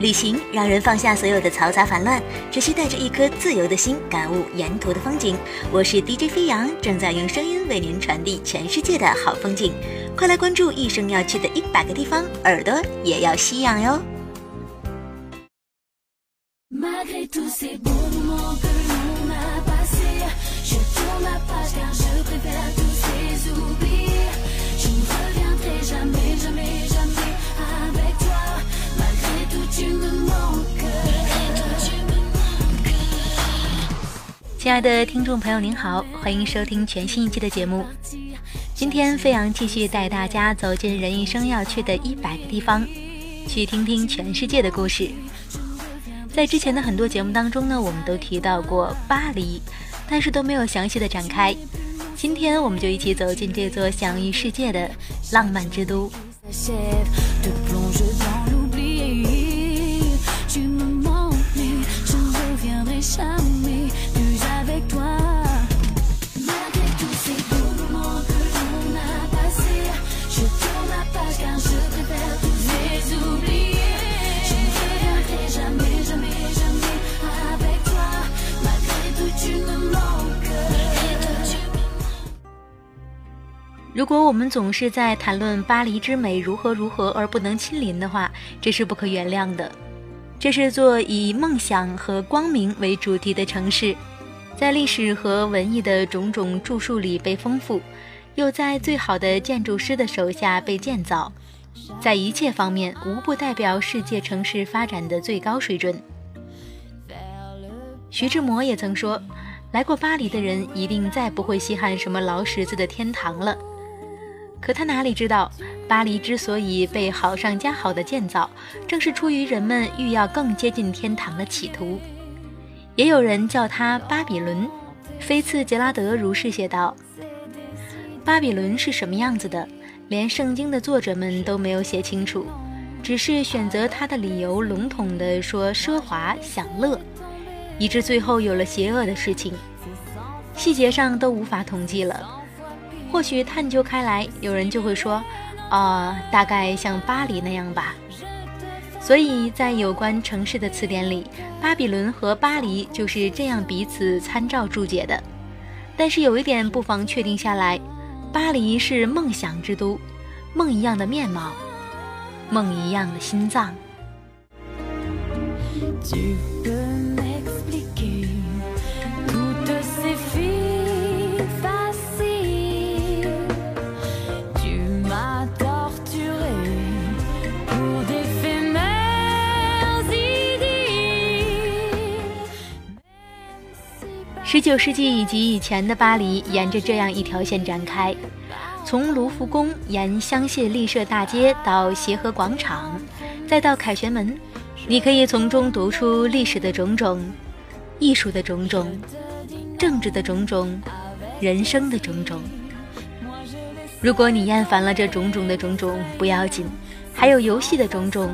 旅行让人放下所有的嘈杂烦乱，只需带着一颗自由的心，感悟沿途的风景。我是 DJ 飞扬，正在用声音为您传递全世界的好风景。快来关注一生要去的100个地方，耳朵也要吸氧哟。亲爱的听众朋友您好，欢迎收听全新一期的节目。今天飞扬继续带大家走进人一生要去的100个地方，去听听全世界的故事。在之前的很多节目当中呢，我们都提到过巴黎，但是都没有详细的展开。今天我们就一起走进这座享誉世界的浪漫之都。如果我们总是在谈论巴黎之美如何如何而不能亲临的话，这是不可原谅的。这是座以梦想和光明为主题的城市，在历史和文艺的种种著述里被丰富，又在最好的建筑师的手下被建造，在一切方面无不代表世界城市发展的最高水准。徐志摩也曾说，来过巴黎的人一定再不会稀罕什么老石子的天堂了。可他哪里知道，巴黎之所以被好上加好的建造，正是出于人们欲要更接近天堂的企图。也有人叫它巴比伦。菲茨杰拉德如是写道，巴比伦是什么样子的，连圣经的作者们都没有写清楚，只是选择它的理由笼统地说奢华享乐，以致最后有了邪恶的事情，细节上都无法统计了。或许探究开来，有人就会说，大概像巴黎那样吧。所以在有关城市的词典里，巴比伦和巴黎就是这样彼此参照注解的。但是有一点不妨确定下来，巴黎是梦想之都，梦一样的面貌，梦一样的心脏。19世纪以及以前的巴黎沿着这样一条线展开，从卢浮宫沿香榭丽舍大街到协和广场，再到凯旋门，你可以从中读出历史的种种，艺术的种种，政治的种种，人生的种种。如果你厌烦了这种种的种种不要紧，还有游戏的种种，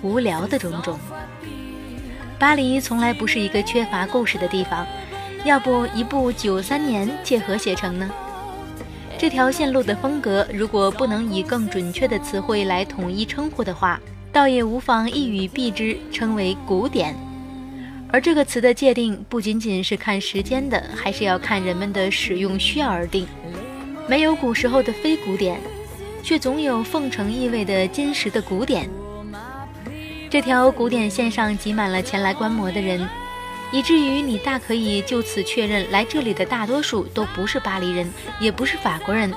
无聊的种种。巴黎从来不是一个缺乏故事的地方，要不一部93年借何写成呢？这条线路的风格，如果不能以更准确的词汇来统一称呼的话，倒也无妨一语蔽之，称为古典。而这个词的界定不仅仅是看时间的，还是要看人们的使用需要而定。没有古时候的非古典，却总有奉承意味的今时的古典。这条古典线上挤满了前来观摩的人，以至于你大可以就此确认，来这里的大多数都不是巴黎人，也不是法国人，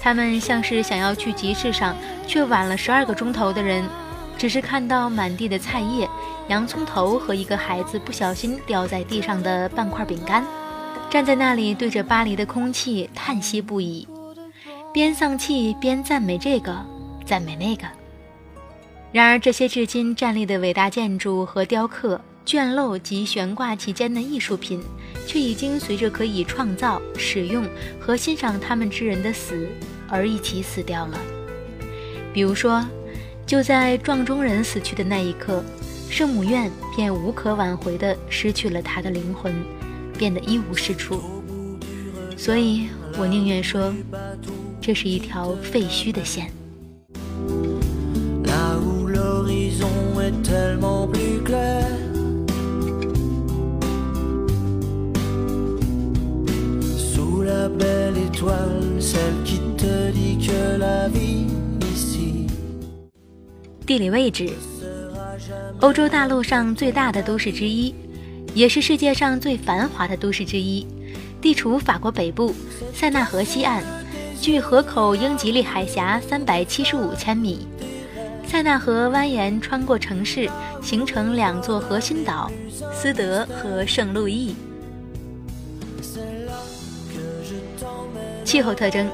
他们像是想要去集市上却晚了12个钟头的人，只是看到满地的菜叶、洋葱头和一个孩子不小心掉在地上的半块饼干，站在那里对着巴黎的空气叹息不已，边丧气边赞美这个赞美那个。然而这些至今站立的伟大建筑和雕刻、卷漏及悬挂其间的艺术品，却已经随着可以创造、使用和欣赏它们之人的死而一起死掉了。比如说，就在撞钟人死去的那一刻，圣母院便无可挽回地失去了他的灵魂，变得一无是处。所以我宁愿说，这是一条废墟的线。地理位置，欧洲大陆上最大的都市之一，也是世界上最繁华的都市之一，地处法国北部塞纳河西岸，距河口英吉利海峡375千米。塞纳河蜿蜒穿过城市，形成两座核心岛——斯德和圣路易。气候特征：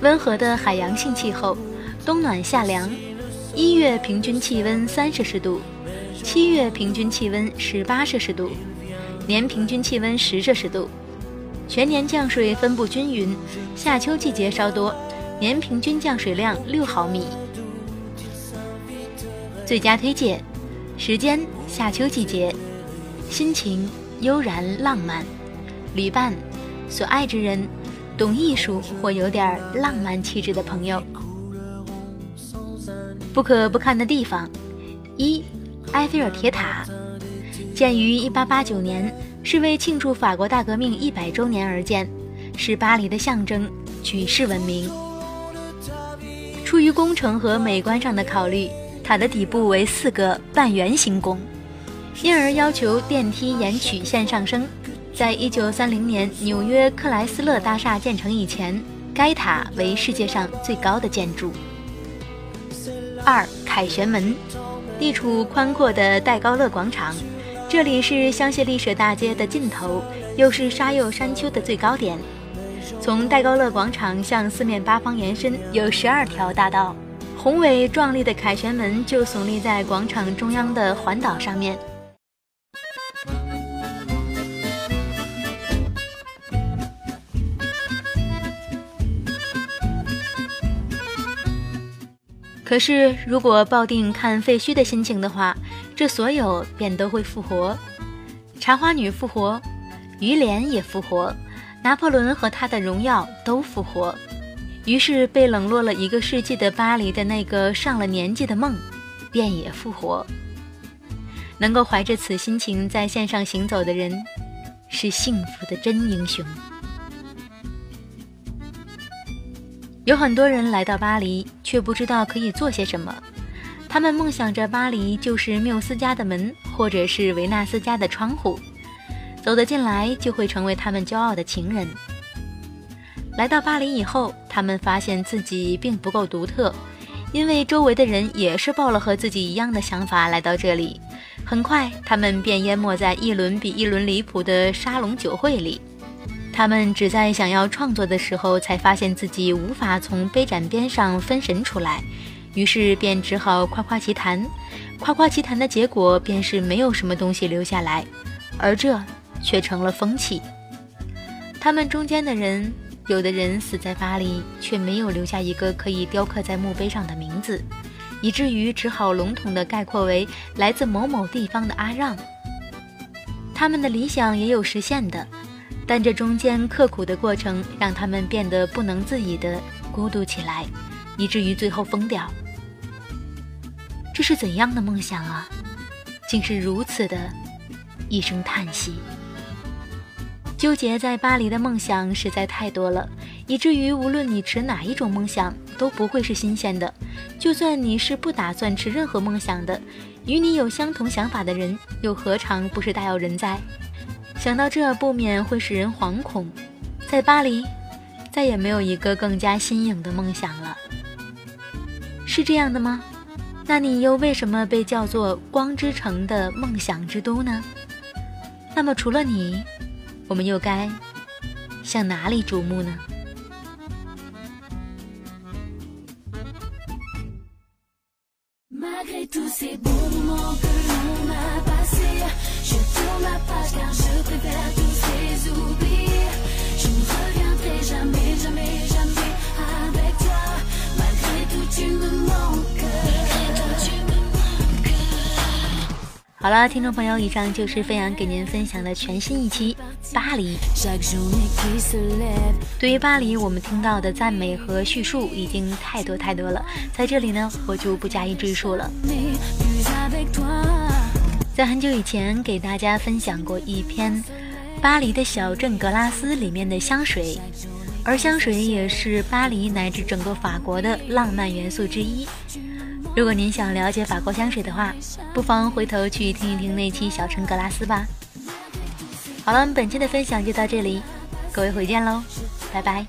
温和的海洋性气候，冬暖夏凉，1月平均气温30摄氏度，7月平均气温18摄氏度，年平均气温10摄氏度。全年降水分布均匀，夏秋季节稍多，年平均降水量6毫米。最佳推荐：时间夏秋季节，心情悠然浪漫，旅伴所爱之人，懂艺术或有点浪漫气质的朋友。不可不看的地方：1. 埃菲尔铁塔，建于1889年，是为庆祝法国大革命100周年而建，是巴黎的象征，举世闻名。出于工程和美观上的考虑，塔的底部为4个半圆形拱，因而要求电梯沿曲线上升。在1930年纽约克莱斯勒大厦建成以前，该塔为世界上最高的建筑。2. 凯旋门，地处宽阔的戴高乐广场，这里是香榭丽舍大街的尽头，又是沙丘山丘的最高点。从戴高乐广场向四面八方延伸有12条大道，宏伟壮丽的凯旋门就耸立在广场中央的环岛上面。可是如果抱定看废墟的心情的话，这所有便都会复活。茶花女复活，于连也复活，拿破仑和他的荣耀都复活。于是被冷落了1个世纪的巴黎的那个上了年纪的梦便也复活。能够怀着此心情在线上行走的人，是幸福的真英雄。有很多人来到巴黎，却不知道可以做些什么。他们梦想着巴黎就是缪斯家的门，或者是维纳斯家的窗户，走得进来就会成为他们骄傲的情人。来到巴黎以后，他们发现自己并不够独特，因为周围的人也是抱了和自己一样的想法来到这里。很快他们便淹没在一轮比一轮离谱的沙龙酒会里。他们只在想要创作的时候才发现自己无法从杯盏边上分神出来，于是便只好夸夸其谈。夸夸其谈的结果便是没有什么东西留下来，而这却成了风气。他们中间的人，有的人死在巴黎，却没有留下一个可以雕刻在墓碑上的名字，以至于只好笼统地概括为来自某某地方的阿让。他们的理想也有实现的，但这中间刻苦的过程让他们变得不能自已地孤独起来，以至于最后疯掉。这是怎样的梦想啊，竟是如此的一声叹息。纠结在巴黎的梦想实在太多了，以至于无论你持哪一种梦想都不会是新鲜的。就算你是不打算持任何梦想的，与你有相同想法的人又何尝不是大有人在。想到这不免会使人惶恐，在巴黎再也没有一个更加新颖的梦想了。是这样的吗？那你又为什么被叫做光之城的梦想之都呢？那么除了你，我们又该向哪里瞩目呢？好了，听众朋友，以上就是飞扬给您分享的全新一期巴黎。对于巴黎，我们听到的赞美和叙述已经太多了，在这里呢，我就不加以赘述了。在很久以前给大家分享过一篇《巴黎的小镇格拉斯》里面的香水，而香水也是巴黎乃至整个法国的浪漫元素之一。如果您想了解法国香水的话，不妨回头去听一听那期小城格拉斯吧。好了，本期的分享就到这里，各位回见喽，拜拜。